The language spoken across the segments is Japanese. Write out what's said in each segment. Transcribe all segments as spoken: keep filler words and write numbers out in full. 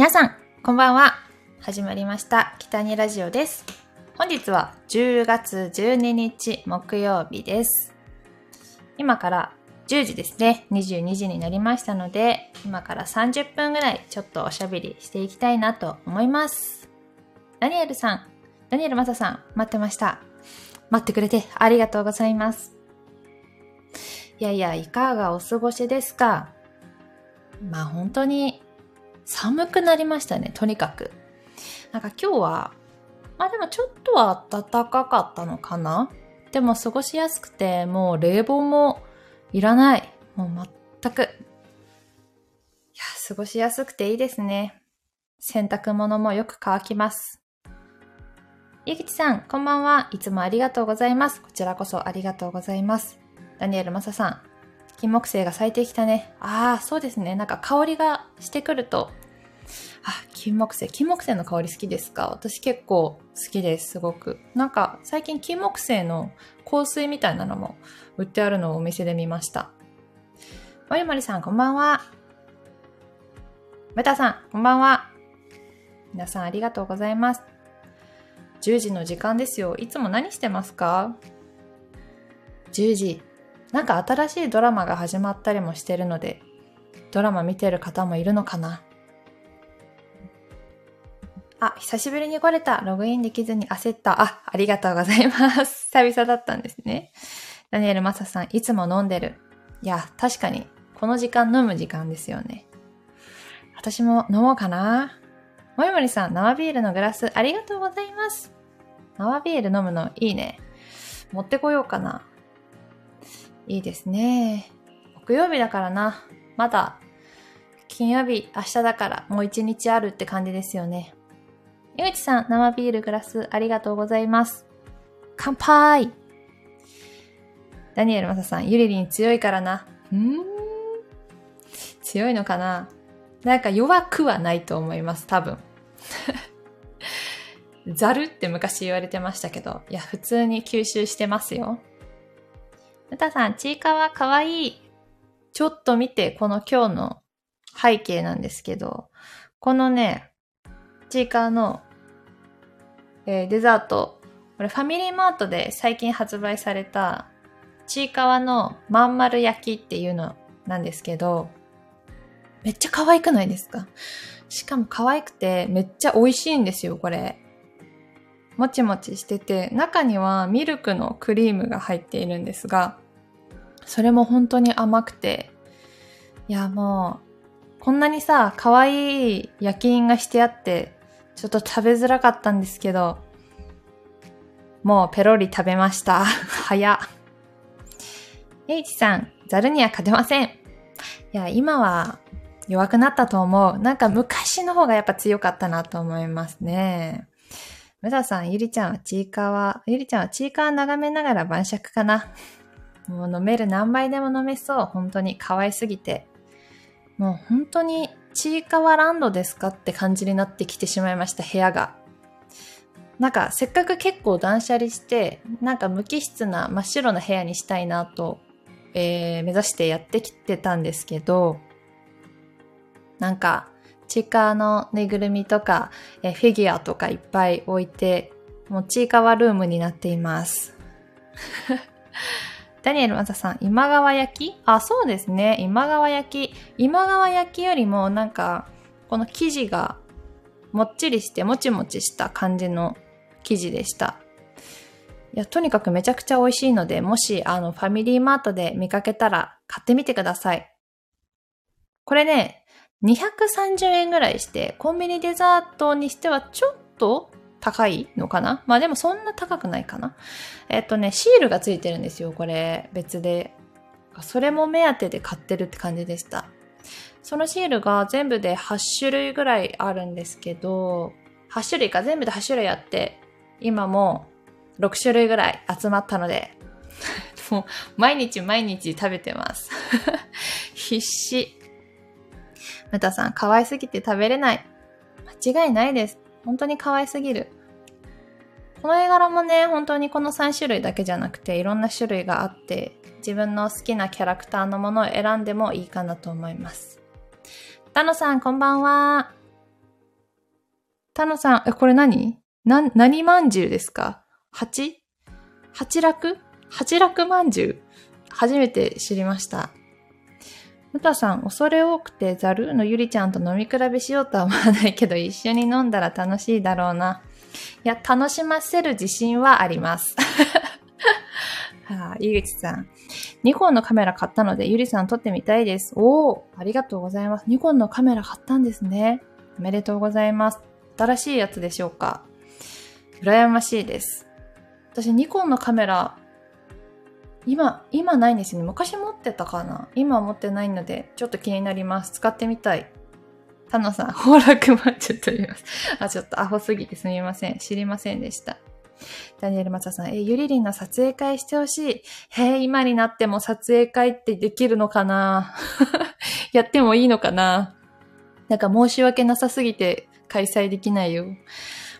皆さんこんばんは。始まりました北にラジオです。本日はじゅうがつじゅうににち木曜日です。今からじゅうじですね。にじゅうにじになりましたので、今からさんじゅっぷんぐらいちょっとおしゃべりしていきたいなと思います。ダニエルさん、ダニエルマサさん、待ってました。待ってくれてありがとうございます。いやいや、いかがお過ごしですか。まあ本当に寒くなりましたね。とにかくなんか今日はまあでもちょっとは暖かかったのかな。でも過ごしやすくて、もう冷房もいらない。もう全く、いや過ごしやすくていいですね。洗濯物もよく乾きます。ゆきちさん、こんばんは。いつもありがとうございます。こちらこそありがとうございます。ダニエルマサさん、金木犀が咲いてきたね。ああ、そうですね。なんか香りがしてくると、あ、金木犀、金木犀の香り好きですか。私結構好きです。すごくなんか最近金木犀の香水みたいなのも売ってあるのをお店で見ました。まりまりさん、こんばんは。ムタさん、こんばんは。皆さんありがとうございます。じゅうじの時間ですよ。いつも何してますか。じゅうじ、なんか新しいドラマが始まったりもしてるので、ドラマ見てる方もいるのかな。あ、久しぶりに来れた。ログインできずに焦った。あ、ありがとうございます。久々だったんですね。ダニエルマサさん、いつも飲んでる。いや、確かに、この時間飲む時間ですよね。私も飲もうかな。もりもりさん、生ビールのグラス、ありがとうございます。生ビール飲むのいいね。持ってこようかな。いいですね。木曜日だからな。まだ、金曜日、明日だから、もう一日あるって感じですよね。ゆうちさん、生ビールグラスありがとうございます。乾杯。ダニエルマサさん、ゆりりん強いからな。うーん、強いのかな。なんか弱くはないと思います、多分。ザルって昔言われてましたけど、いや、普通に吸収してますよ。うたさん、ちいかわかわいい。ちょっと見て、この今日の背景なんですけど、このね、チーカーの、えー、デザート。これファミリーマートで最近発売されたちいかわのまん丸焼きっていうのなんですけど、めっちゃ可愛くないですか。しかも可愛くてめっちゃ美味しいんですよ、これ。もちもちしてて、中にはミルクのクリームが入っているんですが、それも本当に甘くて、いやもうこんなにさ、可愛い焼き印がしてあってちょっと食べづらかったんですけど、もうペロリ食べました。早っ。エイチさん、ザルには勝てません。いや、今は弱くなったと思う。なんか昔の方がやっぱ強かったなと思いますね。ムダさん、ゆりちゃんはちいかわ、ゆりちゃんはちいかわ眺めながら晩酌かな。もう飲める、何杯でも飲めそう。本当に可愛すぎて。もう本当にちいかわランドですかって感じになってきてしまいました、部屋が。なんかせっかく結構断捨離してなんか無機質な真っ白な部屋にしたいなと、えー、目指してやってきてたんですけど、なんかちいかわのぬいぐるみとか、えー、フィギュアとかいっぱい置いて、もうちいかわルームになっています。ダニエルマサさん、今川焼き？あ、そうですね。今川焼き。今川焼きよりもなんか、この生地がもっちりして、もちもちした感じの生地でした。いや、とにかくめちゃくちゃ美味しいので、もし、あの、ファミリーマートで見かけたら買ってみてください。これね、にひゃくさんじゅうえんぐらいして、コンビニデザートにしてはちょっと高いのかな？まあでもそんな高くないかな。えっとね、シールがついてるんですよ、これ。別で。それも目当てで買ってるって感じでした。そのシールが全部ではちしゅるいぐらいあるんですけど、はちしゅるいか、全部ではちしゅるいあって、今もうろくしゅるいぐらい集まったので、もう毎日毎日食べてます。必死。ムタさん、可愛すぎて食べれない。間違いないです。本当に可愛すぎる。この絵柄もね、本当にこのさんしゅるいだけじゃなくて、いろんな種類があって、自分の好きなキャラクターのものを選んでもいいかなと思います。ダノさん、こんばんは。タノさん、え、これ何な、何まんじゅうですか？八八楽八楽まんじゅう。初めて知りました。ムタさん、恐れ多くてザルのゆりちゃんと飲み比べしようとは思わないけど、一緒に飲んだら楽しいだろうな。いや、楽しませる自信はあります。はあ、井口さん。ニコンのカメラ買ったので、ゆりさん撮ってみたいです。おー、ありがとうございます。ニコンのカメラ買ったんですね。おめでとうございます。新しいやつでしょうか。羨ましいです。私、ニコンのカメラ、今、今ないんですよね。昔持ってたかな？今持ってないので、ちょっと気になります。使ってみたい。タノさん、崩落マッチと言います。あ、ちょっとアホすぎてすみません。知りませんでした。ダニエルマサさん、え、ゆりりんの撮影会してほしい。へえ、今になっても撮影会ってできるのかなやってもいいのかな、なんか申し訳なさすぎて開催できないよ。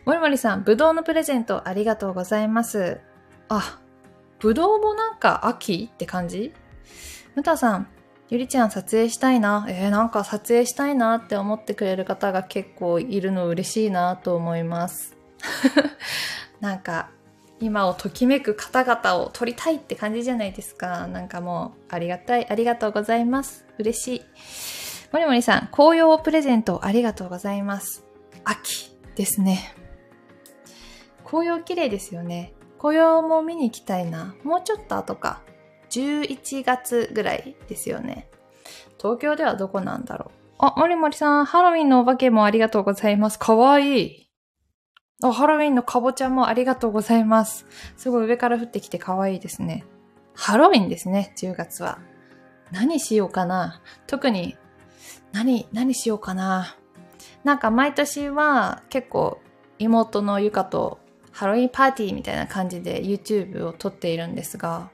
もりもりさん、ぶどうのプレゼントありがとうございます。あ、ぶどうもなんか秋って感じ？むたさん、ゆりちゃん撮影したいな。えー、なんか撮影したいなって思ってくれる方が結構いるの嬉しいなと思います。なんか今をときめく方々を撮りたいって感じじゃないですか。なんかもうありがたい。ありがとうございます。嬉しい。もりもりさん、紅葉プレゼントありがとうございます。秋ですね。紅葉綺麗ですよね。紅葉も見に行きたいな。もうちょっと後か。じゅういちがつぐらいですよね。東京ではどこなんだろう。あ、もりもりさん、ハロウィンのお化けもありがとうございます。かわいい。あ、ハロウィンのかぼちゃもありがとうございます。すごい上から降ってきてかわいいですね。ハロウィンですね、じゅうがつは。何しようかな。特に、何、何しようかな。なんか毎年は結構妹のゆかとハロウィンパーティーみたいな感じで YouTube を撮っているんですが、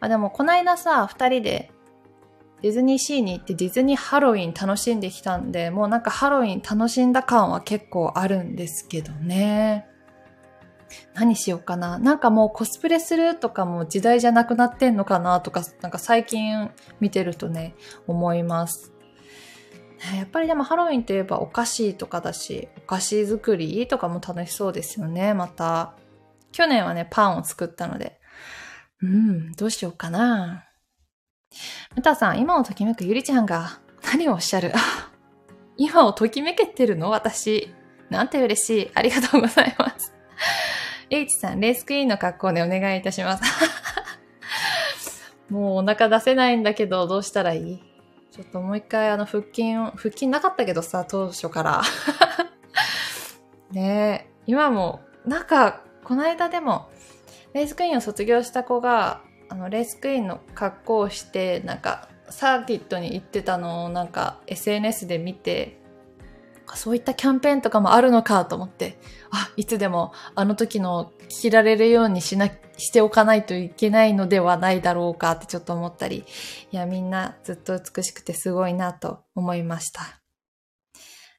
あ、でもこないださ、二人でディズニーシーに行ってディズニーハロウィン楽しんできたんで、もうなんかハロウィン楽しんだ感は結構あるんですけどね。何しようかな。なんかもうコスプレするとかも時代じゃなくなってんのかなとか、なんか最近見てるとね、思います。やっぱりでもハロウィンといえばお菓子とかだし、お菓子作りとかも楽しそうですよね、また。去年はね、パンを作ったので。うん、どうしようかな。ムタさん、今をときめくゆりちゃんが何をおっしゃる今をときめけてるの私。なんて嬉しい。ありがとうございます。リーチさん、レースクイーンの格好でお願いいたします。もうお腹出せないんだけど、どうしたらいい？ちょっともう一回あの腹筋を、腹筋なかったけどさ、当初から。ねえ、今も、なんか、この間でも、レースクイーンを卒業した子が、あのレースクイーンの格好をしてなんかサーキットに行ってたのをなんか エスエヌエス で見て、そういったキャンペーンとかもあるのかと思って、あ、いつでもあの時の着られるようにしなしておかないといけないのではないだろうかってちょっと思ったり、いや、みんなずっと美しくてすごいなと思いました。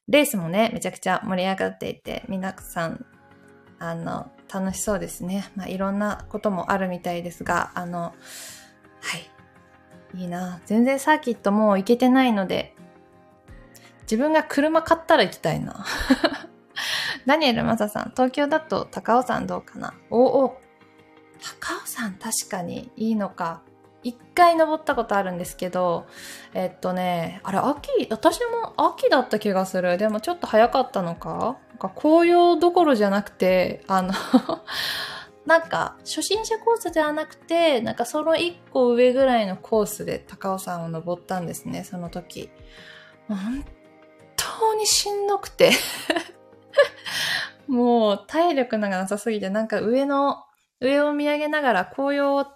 レースもね、めちゃくちゃ盛り上がっていて、皆さんあの楽しそうですね。まあ、いろんなこともあるみたいですが、あの、はい。いいな。全然サーキットもう行けてないので、自分が車買ったら行きたいな。ダニエルマサさん、東京だと高尾山どうかな。おお、高尾山確かにいいのか。一回登ったことあるんですけど、えっとね、あれ秋、私も秋だった気がする。でもちょっと早かったのか？なんか紅葉どころじゃなくて、あの、なんか初心者コースではなくて、なんかその一個上ぐらいのコースで高尾山を登ったんですね、その時。本当にしんどくて。もう体力がなさすぎて、なんか上の、上を見上げながら紅葉を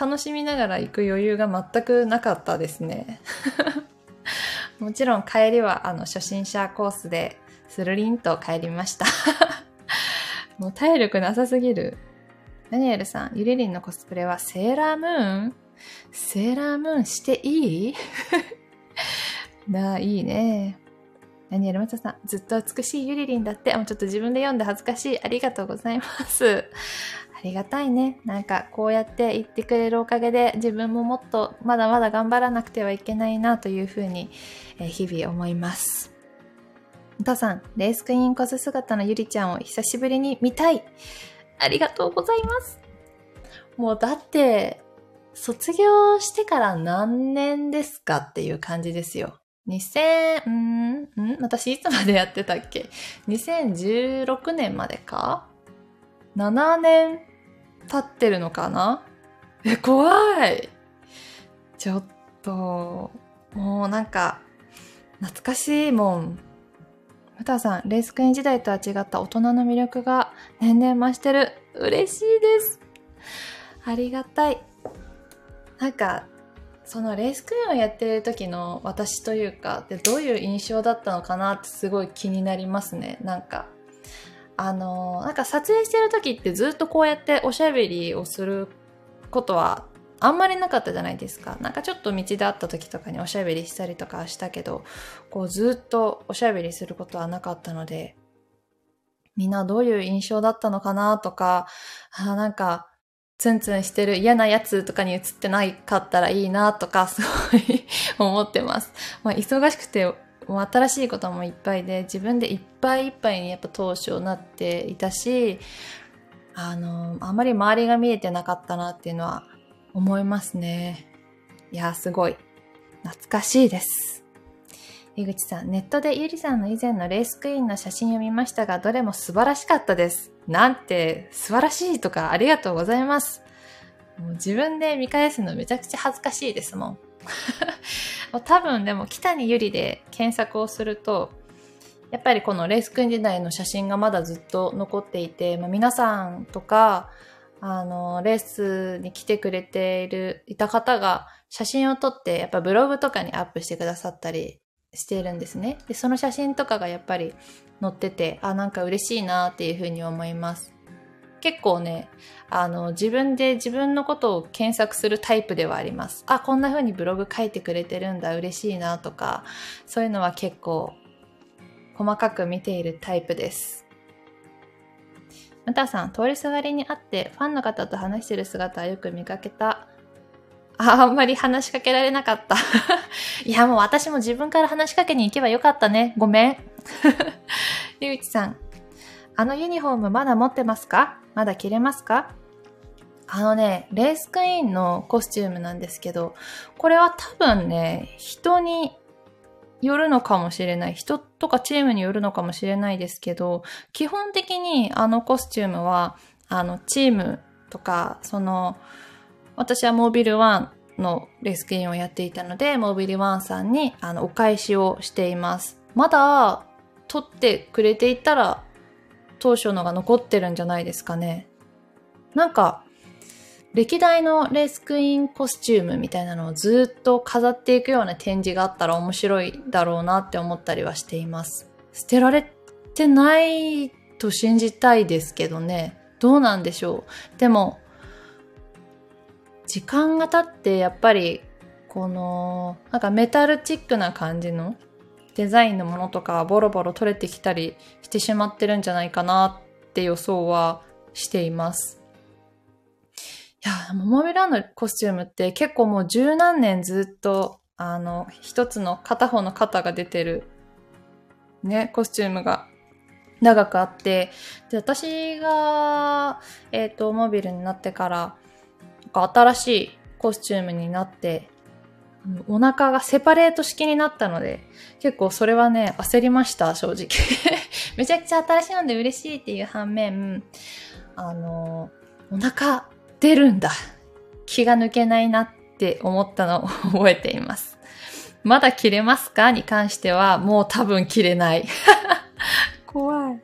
楽しみながら行く余裕が全くなかったですねもちろん帰りはあの初心者コースでスルリンと帰りましたもう体力なさすぎる。ダニエルさん、ゆりりんのコスプレはセーラームーン？セーラームーンしていいなあ、いいね。ダニエルマサさん、ずっと美しいゆりりんだって。もうちょっと自分で読んで恥ずかしい。ありがとうございますありがたいね。なんかこうやって言ってくれるおかげで、自分ももっとまだまだ頑張らなくてはいけないなというふうに、えー、日々思います。お父さん、レースクイーンコス姿のゆりちゃんを久しぶりに見たい。ありがとうございます。もうだって、卒業してから何年ですかっていう感じですよ。にせん、んん私いつまでやってたっけ ?にせんじゅうろくねんまでか ?なな 年経ってるのかな。え、怖い。ちょっと、もうなんか、懐かしいもん。ムタさん、レースクイーン時代とは違った大人の魅力が年々増してる。嬉しいです。ありがたい。なんか、そのレースクイーンをやってる時の私というかでどういう印象だったのかなってすごい気になりますね。なんかあのなんか撮影してる時ってずっとこうやっておしゃべりをすることはあんまりなかったじゃないですか。なんかちょっと道で会った時とかにおしゃべりしたりとかしたけど、こうずっとおしゃべりすることはなかったので、みんなどういう印象だったのかなとか、あなんかツンツンしてる嫌なやつとかに映ってないかったらいいなとかすごい思ってます。まあ、忙しくてもう新しいこともいっぱいで自分でいっぱいいっぱいにやっぱ当初なっていたし、あのあんまり周りが見えてなかったなっていうのは思いますね。いやーすごい懐かしいです。井口さん、ネットでゆりさんの以前のレースクイーンの写真を見ましたが、どれも素晴らしかったです。なんて素晴らしいとかありがとうございます。もう自分で見返すのめちゃくちゃ恥ずかしいですもん。多分でも北にゆりで検索をすると、やっぱりこのレースクイーン時代の写真がまだずっと残っていて、まあ、皆さんとか、あの、レースに来てくれている、いた方が写真を撮って、やっぱブログとかにアップしてくださったり、しているんですね。で、その写真とかがやっぱり載ってて、あ、なんか嬉しいなっていうふうに思います。結構ね、あの、自分で自分のことを検索するタイプではあります。あ、こんなふうにブログ書いてくれてるんだ、嬉しいなとか、そういうのは結構細かく見ているタイプです。ムタさん、通りすがりに会ってファンの方と話してる姿はよく見かけた。あ, あんまり話しかけられなかった。いや、もう私も自分から話しかけに行けばよかったね。ごめん。ゆういちさん。あのユニフォームまだ持ってますか？まだ着れますか？あのね、レースクイーンのコスチュームなんですけど、これは多分ね、人によるのかもしれない。人とかチームによるのかもしれないですけど、基本的にあのコスチュームは、あの、チームとか、その、私はモービルワンのレースクイーンをやっていたので、モービルワンさんにあのお返しをしています。まだ撮ってくれていたら当初のが残ってるんじゃないですかね。なんか歴代のレースクイーンコスチュームみたいなのをずっと飾っていくような展示があったら面白いだろうなって思ったりはしています。捨てられてないと信じたいですけどね。どうなんでしょう。でも時間が経ってやっぱりこのなんかメタルチックな感じのデザインのものとかボロボロ取れてきたりしてしまってるんじゃないかなって予想はしています。いや、モモビラのコスチュームって結構もう十何年ずっとあの一つの片方の肩が出てるね、コスチュームが長くあって、で私が、えっと、モビルになってから新しいコスチュームになって、お腹がセパレート式になったので、結構それはね、焦りました、正直。めちゃくちゃ新しいので嬉しいっていう反面、あの、お腹出るんだ。気が抜けないなって思ったのを覚えています。まだ着れますか？に関しては、もう多分着れない。怖い。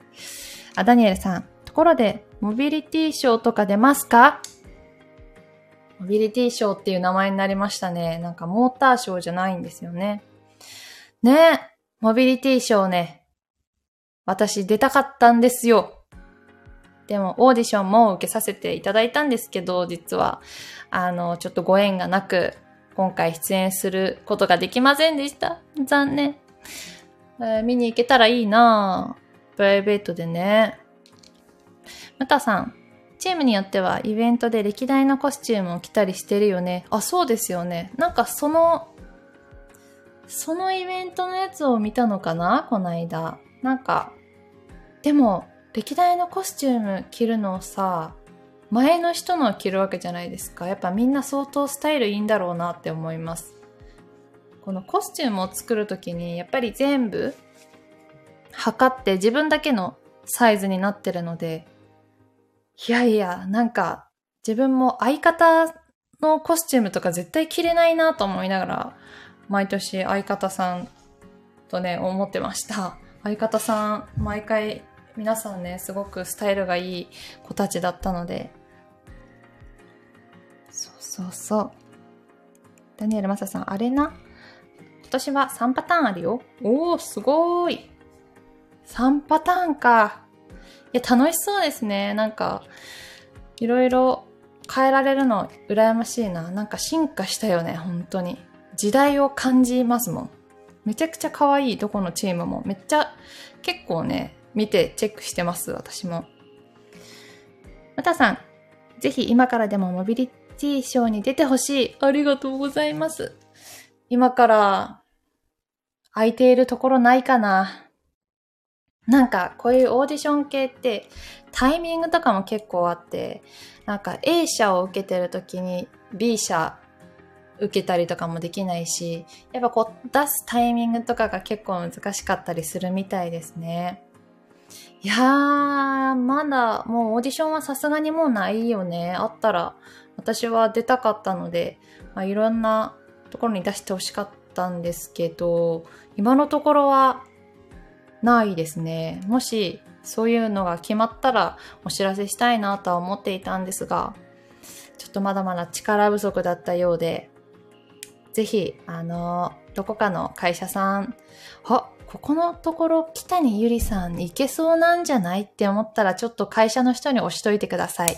あ、ダニエルさん。ところで、モビリティショーとか出ますか？モビリティショーっていう名前になりましたね。なんかモーターショーじゃないんですよね。ね、モビリティショーね。私出たかったんですよ。でもオーディションも受けさせていただいたんですけど、実は、あの、ちょっとご縁がなく、今回出演することができませんでした。残念。えー、見に行けたらいいなぁ。プライベートでね。ムタさん。チームによってはイベントで歴代のコスチュームを着たりしてるよね。あ、そうですよね。なんかその、そのイベントのやつを見たのかな？こないだ。なんかでも歴代のコスチューム着るのさ、前の人の着るわけじゃないですか。やっぱみんな相当スタイルいいんだろうなって思います。このコスチュームを作る時にやっぱり全部測って自分だけのサイズになってるので、いやいや、なんか自分も相方のコスチュームとか絶対着れないなと思いながら、毎年相方さんとね思ってました。相方さん毎回皆さんねすごくスタイルがいい子たちだったので、そうそうそう。ダニエルマサさん、あれな、今年はさんパターンあるよ。おお、すごーい。さんパターンか。いや、楽しそうですね。なんかいろいろ変えられるの羨ましいな。なんか進化したよね、本当に。時代を感じますもん。めちゃくちゃ可愛い、どこのチームも。めっちゃ結構ね見てチェックしてます、私も。またさん、ぜひ今からでもモビリティショーに出てほしい。ありがとうございます。今から空いているところないかな。なんかこういうオーディション系ってタイミングとかも結構あって、なんか A 社を受けてる時に B 社受けたりとかもできないし、やっぱこう出すタイミングとかが結構難しかったりするみたいですね。いやー、まだもうオーディションはさすがにもうないよね。あったら私は出たかったので、まあ、いろんなところに出してほしかったんですけど、今のところはないですね。もしそういうのが決まったらお知らせしたいなとは思っていたんですが、ちょっとまだまだ力不足だったようで、ぜひあのどこかの会社さん、あ、ここのところ北にゆりさん行けそうなんじゃないって思ったら、ちょっと会社の人に押しといてください。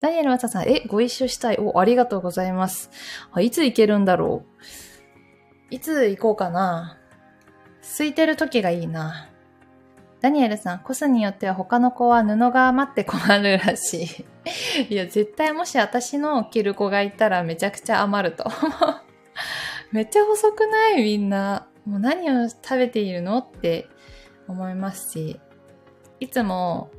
ダニエルマサさん、え、ご一緒したい。お、ありがとうございます。あ、いつ行けるんだろう。いつ行こうかな。空いてる時がいいな。ダニエルさん、コスによっては他の子は布が余って困るらしい。いや、絶対もし私の着る子がいたらめちゃくちゃ余ると。めっちゃ細くない？みんな。もう何を食べているのって思いますし、いつも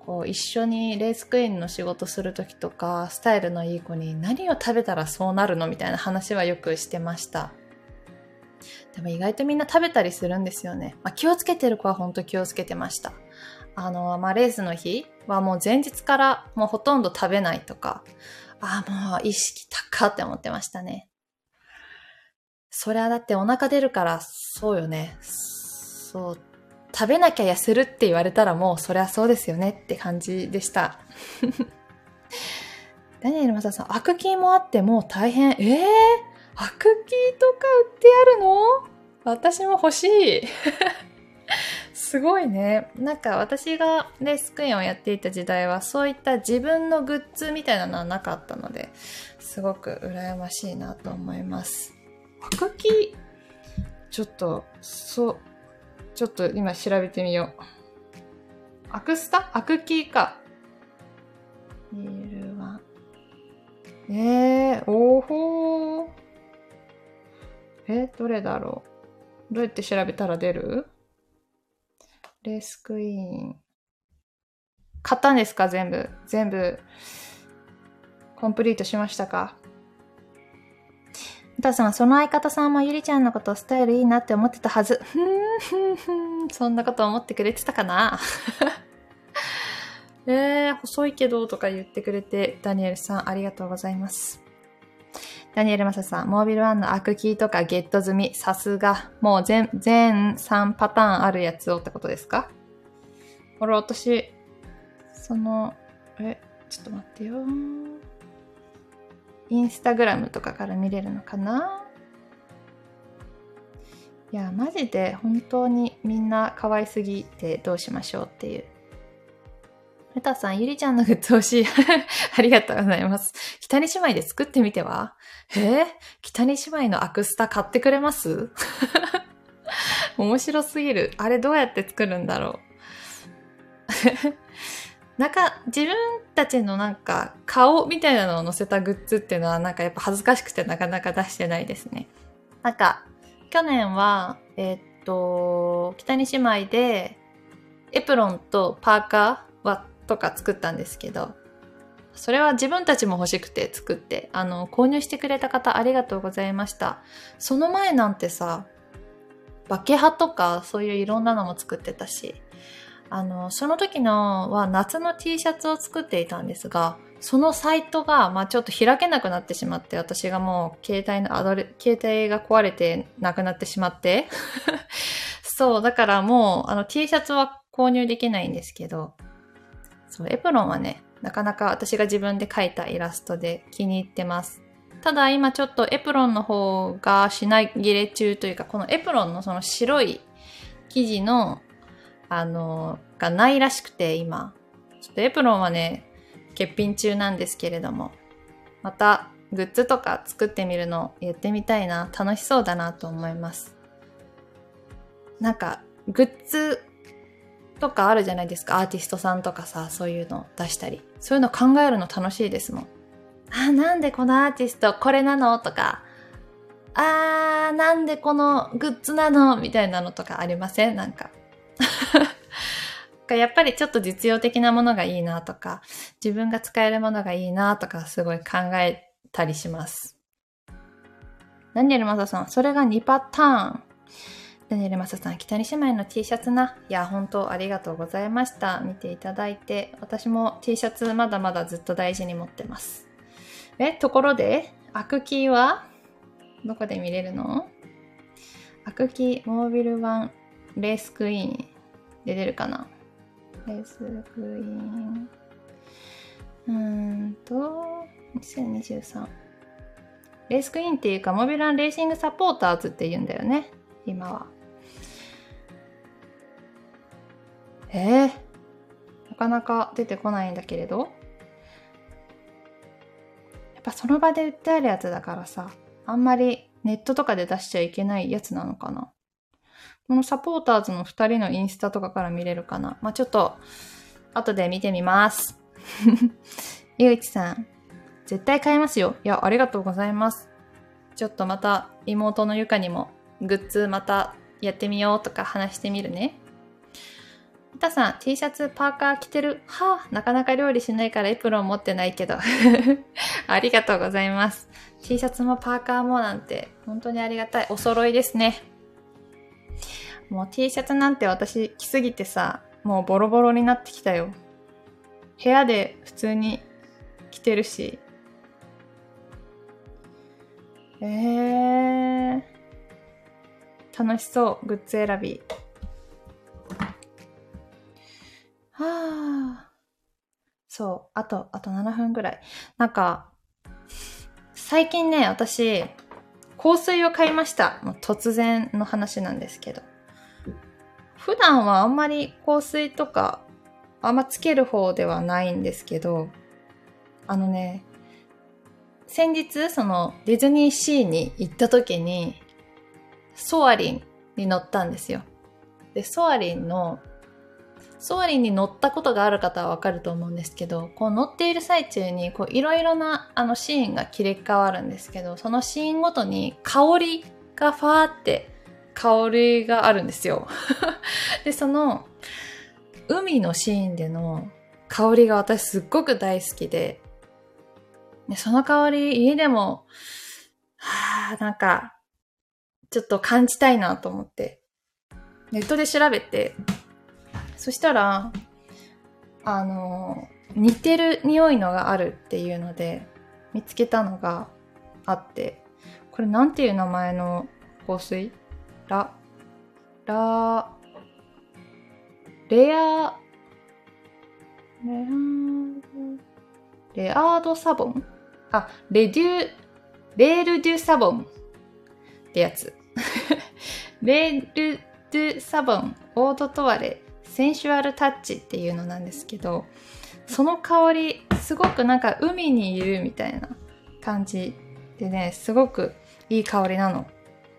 こう一緒にレースクイーンの仕事する時とか、スタイルのいい子に何を食べたらそうなるのみたいな話はよくしてました。でも意外とみんな食べたりするんですよね。まあ、気をつけてる子は本当気をつけてました。あの、まあ、レースの日はもう前日からもうほとんど食べないとか、ああ、もう意識高って思ってましたね。そりゃだってお腹出るから、そうよね。そう、食べなきゃ痩せるって言われたらもうそりゃそうですよねって感じでした。ダニエルマサさん、アクキーもあってもう大変。ええーアクキーとか売ってあるの？私も欲しい。すごいね。なんか私がレースクイーンをやっていた時代はそういった自分のグッズみたいなのはなかったので、すごく羨ましいなと思います。アクキー、ちょっと、そう、ちょっと今調べてみよう。アクスタ？アクキーか。ヒールは。えー、おほー。え、どれだろう。どうやって調べたら出る？レースクイーン。買ったんですか？全部。全部、コンプリートしましたか？歌さん、その相方さんもゆりちゃんのことスタイルいいなって思ってたはず。そんなこと思ってくれてたかな？えー、細いけどとか言ってくれて、ダニエルさん、ありがとうございます。ダニエルマサさん、モービルワンのアクキーとかゲット済み。さすが。もう全、全さんパターンあるやつをってことですか？ほら、私、その、え、ちょっと待ってよ。インスタグラムとかから見れるのかな？いや、マジで本当にみんな可愛すぎてどうしましょうっていう。メタさん、ゆりちゃんのグッズ欲しい。ありがとうございます。北に姉妹で作ってみては？えー、北に姉妹のアクスタ買ってくれます？面白すぎる。あれどうやって作るんだろう。なんか、自分たちのなんか顔みたいなのを載せたグッズっていうのはなんかやっぱ恥ずかしくてなかなか出してないですね。なんか、去年は、えーと北に姉妹でエプロンとパーカーはとか作ったんですけど、それは自分たちも欲しくて作って、あの購入してくれた方ありがとうございました。その前なんてさ、バケハとかそういういろんなのも作ってたし、あのその時のは夏の T シャツを作っていたんですが、そのサイトが、まあ、ちょっと開けなくなってしまって、私がもう携帯のアドレ携帯が壊れてなくなってしまってそうだからもうあの T シャツは購入できないんですけど、そうエプロンはね、なかなか私が自分で描いたイラストで気に入ってます。ただ今ちょっとエプロンの方が品切れ中というか、このエプロンのその白い生地のあのがないらしくて、今ちょっとエプロンはね欠品中なんですけれども、またグッズとか作ってみるのやってみたいな、楽しそうだなと思います。なんかグッズとかあるじゃないですか、アーティストさんとかさ、そういうの出したり、そういうの考えるの楽しいですもん。あ、なんでこのアーティストこれなのとか、あーなんでこのグッズなのみたいなのとかありません？なんかやっぱりちょっと実用的なものがいいなとか、自分が使えるものがいいなとか、すごい考えたりします。ダニエルマサさん、それがにパターン。ダニエルマサさん、北に姉妹の T シャツな。いや本当ありがとうございました、見ていただいて。私も T シャツまだまだずっと大事に持ってます。え、ところでアクキーはどこで見れるの？アクキーモービルワンレースクイーンで出るかな。レースクイーン、うーんとにせんにじゅうさんレースクイーンっていうか、モビランレーシングサポーターズって言うんだよね今は。えー、なかなか出てこないんだけれど、やっぱその場で売ってあるやつだからさ、あんまりネットとかで出しちゃいけないやつなのかな。このサポーターズのふたりのインスタとかから見れるかな。まあ、ちょっと、後で見てみます。ゆういちさん、絶対買いますよ。いや、ありがとうございます。ちょっとまた、妹のゆかにも、グッズまたやってみようとか話してみるね。みたさん、T シャツ、パーカー着てる。はぁ、あ、なかなか料理しないからエプロン持ってないけど。ありがとうございます。T シャツもパーカーもなんて、本当にありがたい。お揃いですね。もう T シャツなんて私着すぎてさ、もうボロボロになってきたよ。部屋で普通に着てるし。えー、楽しそう、グッズ選び。はあ、そう、あと、あとななふんぐらい。なんか、最近ね、私、香水を買いました。もう突然の話なんですけど。普段はあんまり香水とかあんまつける方ではないんですけど、あのね、先日そのディズニーシーに行った時にソアリンに乗ったんですよ。で、ソアリンの、ソアリンに乗ったことがある方はわかると思うんですけど、こう乗っている最中にこういろいろなあのシーンが切り替わるんですけど、そのシーンごとに香りがファーって香りがあるんですよで、その海のシーンでの香りが私すっごく大好きで、でその香り家でもはあなんかちょっと感じたいなと思ってネットで調べて、そしたらあの似てる匂いのがあるっていうので見つけたのがあって、これなんていう名前の香水？ラ、ラ、レア、レアードサボン？あ、レデュー、レールデュサボンってやつ。レールデュサボン、オードトワレ、センシュアルタッチっていうのなんですけど、その香り、すごくなんか海にいるみたいな感じでね、すごくいい香りなの。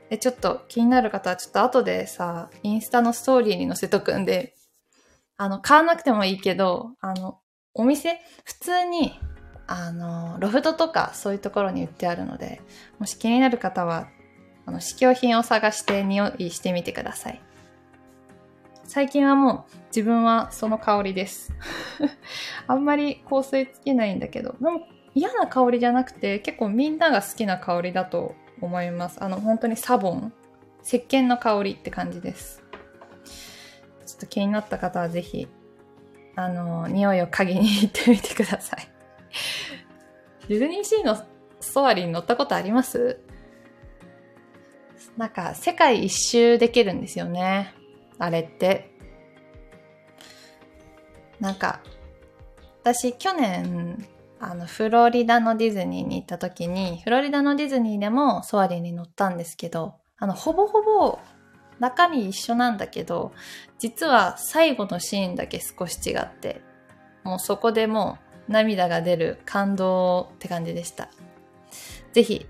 でちょっと気になる方はちょっと後でさ、インスタのストーリーに載せとくんで、あの、買わなくてもいいけど、あの、お店、普通に、あの、ロフトとかそういうところに売ってあるので、もし気になる方はあの試供品を探して匂いしてみてください。最近はもう自分はその香りです。あんまり香水つけないんだけど、でも嫌な香りじゃなくて結構みんなが好きな香りだと思います。あの本当にサボン、石鹸の香りって感じです。ちょっと気になった方はぜひ、あの、匂いを嗅ぎに行ってみてください。ディズニーシーのソアリン乗ったことあります?なんか世界一周できるんですよね。あれってなんか私去年あのフロリダのディズニーに行った時にフロリダのディズニーでもソアリンに乗ったんですけど、あのほぼほぼ中身一緒なんだけど、実は最後のシーンだけ少し違って、もうそこでもう涙が出る感動って感じでした。ぜひ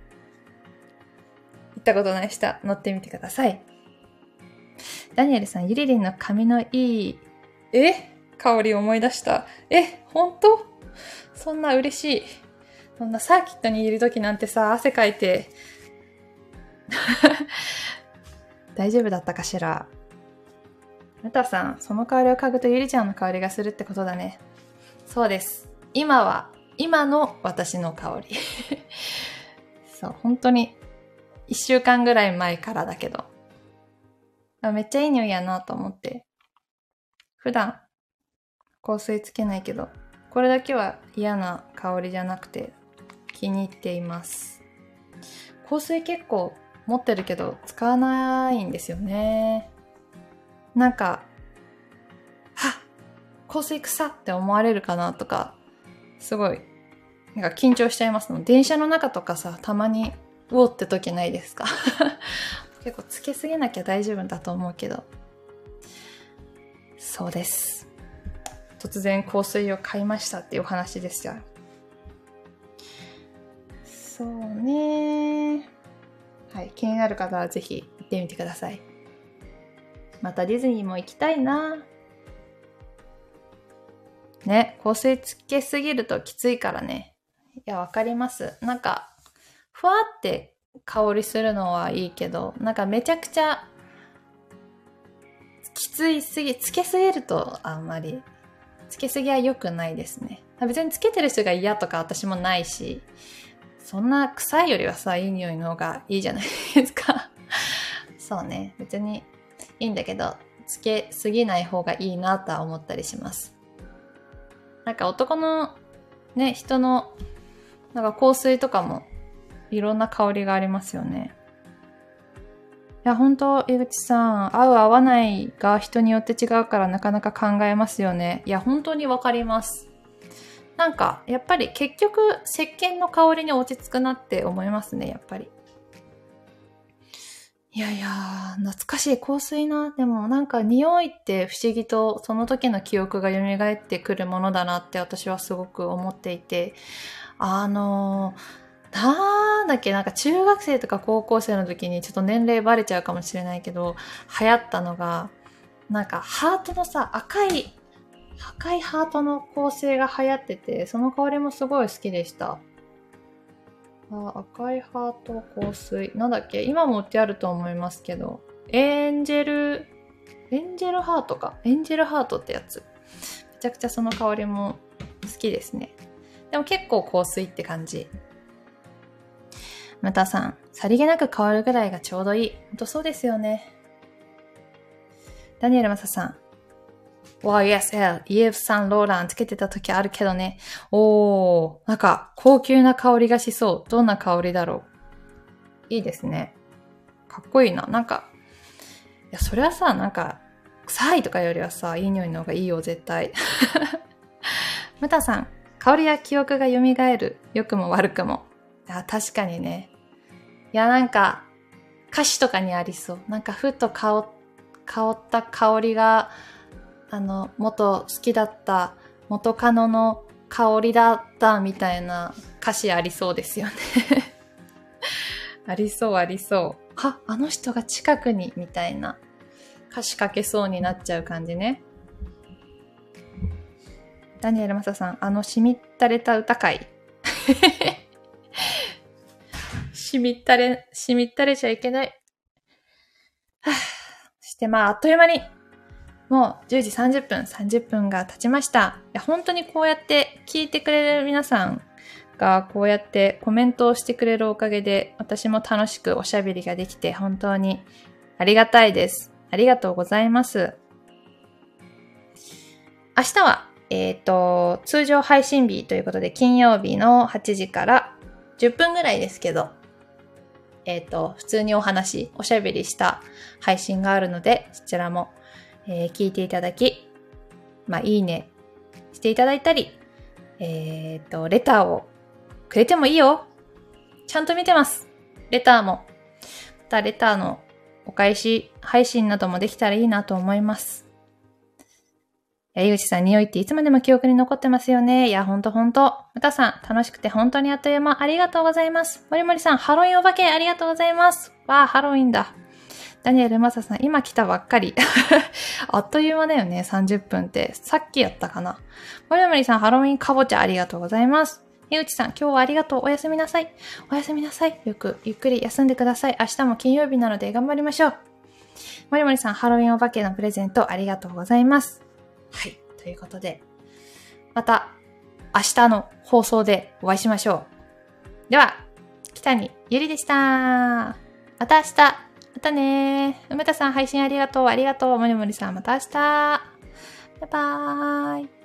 行ったことない人は乗ってみてください。ダニエルさん、ゆりりんの髪のいい、え、香り思い出した。え、本当？そんな嬉しい。そんなサーキットにいる時なんてさ、汗かいて。大丈夫だったかしら。ムタさん、その香りを嗅ぐとゆりちゃんの香りがするってことだね。そうです。今は、今の私の香り。そう、本当に、一週間ぐらい前からだけど。めっちゃいい匂いやなと思って。普段香水つけないけど、これだけは嫌な香りじゃなくて気に入っています。香水結構持ってるけど使わないんですよね。なんか、はっ、香水臭って思われるかなとか、すごい、なんか緊張しちゃいますの。電車の中とかさ、たまにウォって時ないですか。結構つけすぎなきゃ大丈夫だと思うけど。そうです。突然香水を買いましたっていうお話ですよ。そうね。はい。気になる方はぜひ行ってみてください。またディズニーも行きたいな。ね。香水つけすぎるときついからね。いや、わかります。なんか、ふわって香りするのはいいけど、なんかめちゃくちゃきついすぎ、つけすぎるとあんまり、つけすぎは良くないですね。別につけてる人が嫌とか私もないし、そんな臭いよりはさ、いい匂いの方がいいじゃないですか。そうね、別にいいんだけど、つけすぎない方がいいなとは思ったりします。なんか男のね、人のなんか香水とかもいろんな香りがありますよね。いや、本当、江口さん、合う合わないが人によって違うからなかなか考えますよね。いや、本当にわかります。なんか、やっぱり結局、石鹸の香りに落ち着くなって思いますね、やっぱり。いやいや、懐かしい香水な。でもなんか匂いって不思議とその時の記憶が蘇ってくるものだなって私はすごく思っていて、あのー、なんだっけ、なんか中学生とか高校生の時にちょっと年齢バレちゃうかもしれないけど、流行ったのが、なんかハートのさ、赤い、赤いハートの香水が流行ってて、その香りもすごい好きでした。あ、赤いハート香水。なんだっけ、今も売ってあると思いますけど、エンジェル、エンジェルハートか。エンジェルハートってやつ。めちゃくちゃその香りも好きですね。でも結構香水って感じ。ムタさん、さりげなく香るぐらいがちょうどいい。ほんとそうですよね。ダニエルマサさん、ワイエスエル、イエヴ・サンローランつけてた時あるけどね。おー、なんか高級な香りがしそう。どんな香りだろう。いいですね。かっこいいな。なんか、いや、それはさ、なんか、臭いとかよりはさ、いい匂いの方がいいよ、絶対。ムタさん、香りや記憶が蘇る。良くも悪くも。あ、確かにね。いや、なんか、歌詞とかにありそう。なんか、ふと香、香った香りが、あの、元好きだった、元カノの香りだった、みたいな歌詞ありそうですよね。ありそう、ありそう。あ、あの人が近くに、みたいな。歌詞かけそうになっちゃう感じね。ダニエル・マサさん、あの、しみったれた歌会。しみったれ、しみったれちゃいけない。はぁ、そしてまああっという間に、もうじゅうじさんじゅっぷん、さんじゅっぷんが経ちました。いや本当にこうやって聞いてくれる皆さんがこうやってコメントをしてくれるおかげで、私も楽しくおしゃべりができて本当にありがたいです。ありがとうございます。明日は、えっと、通常配信日ということで、金曜日のはちじからじゅっぷんぐらいですけど、えっと、普通にお話、おしゃべりした配信があるので、そちらも、えー、聞いていただき、まあ、いいねしていただいたり、えっと、レターをくれてもいいよ。ちゃんと見てます。レターも。またレターのお返し配信などもできたらいいなと思います。井口さん、匂いっていつまでも記憶に残ってますよね。いや、ほんとほんと。むたさん、楽しくて本当にあっという間ありがとうございます。もりもりさん、ハロウィンお化けありがとうございます。わあ、ハロウィンだ。ダニエルマサさん、今来たばっかり。あっという間だよね、さんじゅっぷんって。さっきやったかな。もりもりさん、ハロウィンかぼちゃありがとうございます。井口さん、今日はありがとう。おやすみなさい。おやすみなさい。よく、ゆっくり休んでください。明日も金曜日なので頑張りましょう。もりもりさん、ハロウィンお化けのプレゼントありがとうございます。はい。ということで、また明日の放送でお会いしましょう。では、北にゆりでした。また明日。またねー。梅田さん配信ありがとう。ありがとう。もりもりさんまた明日。バイバーイ。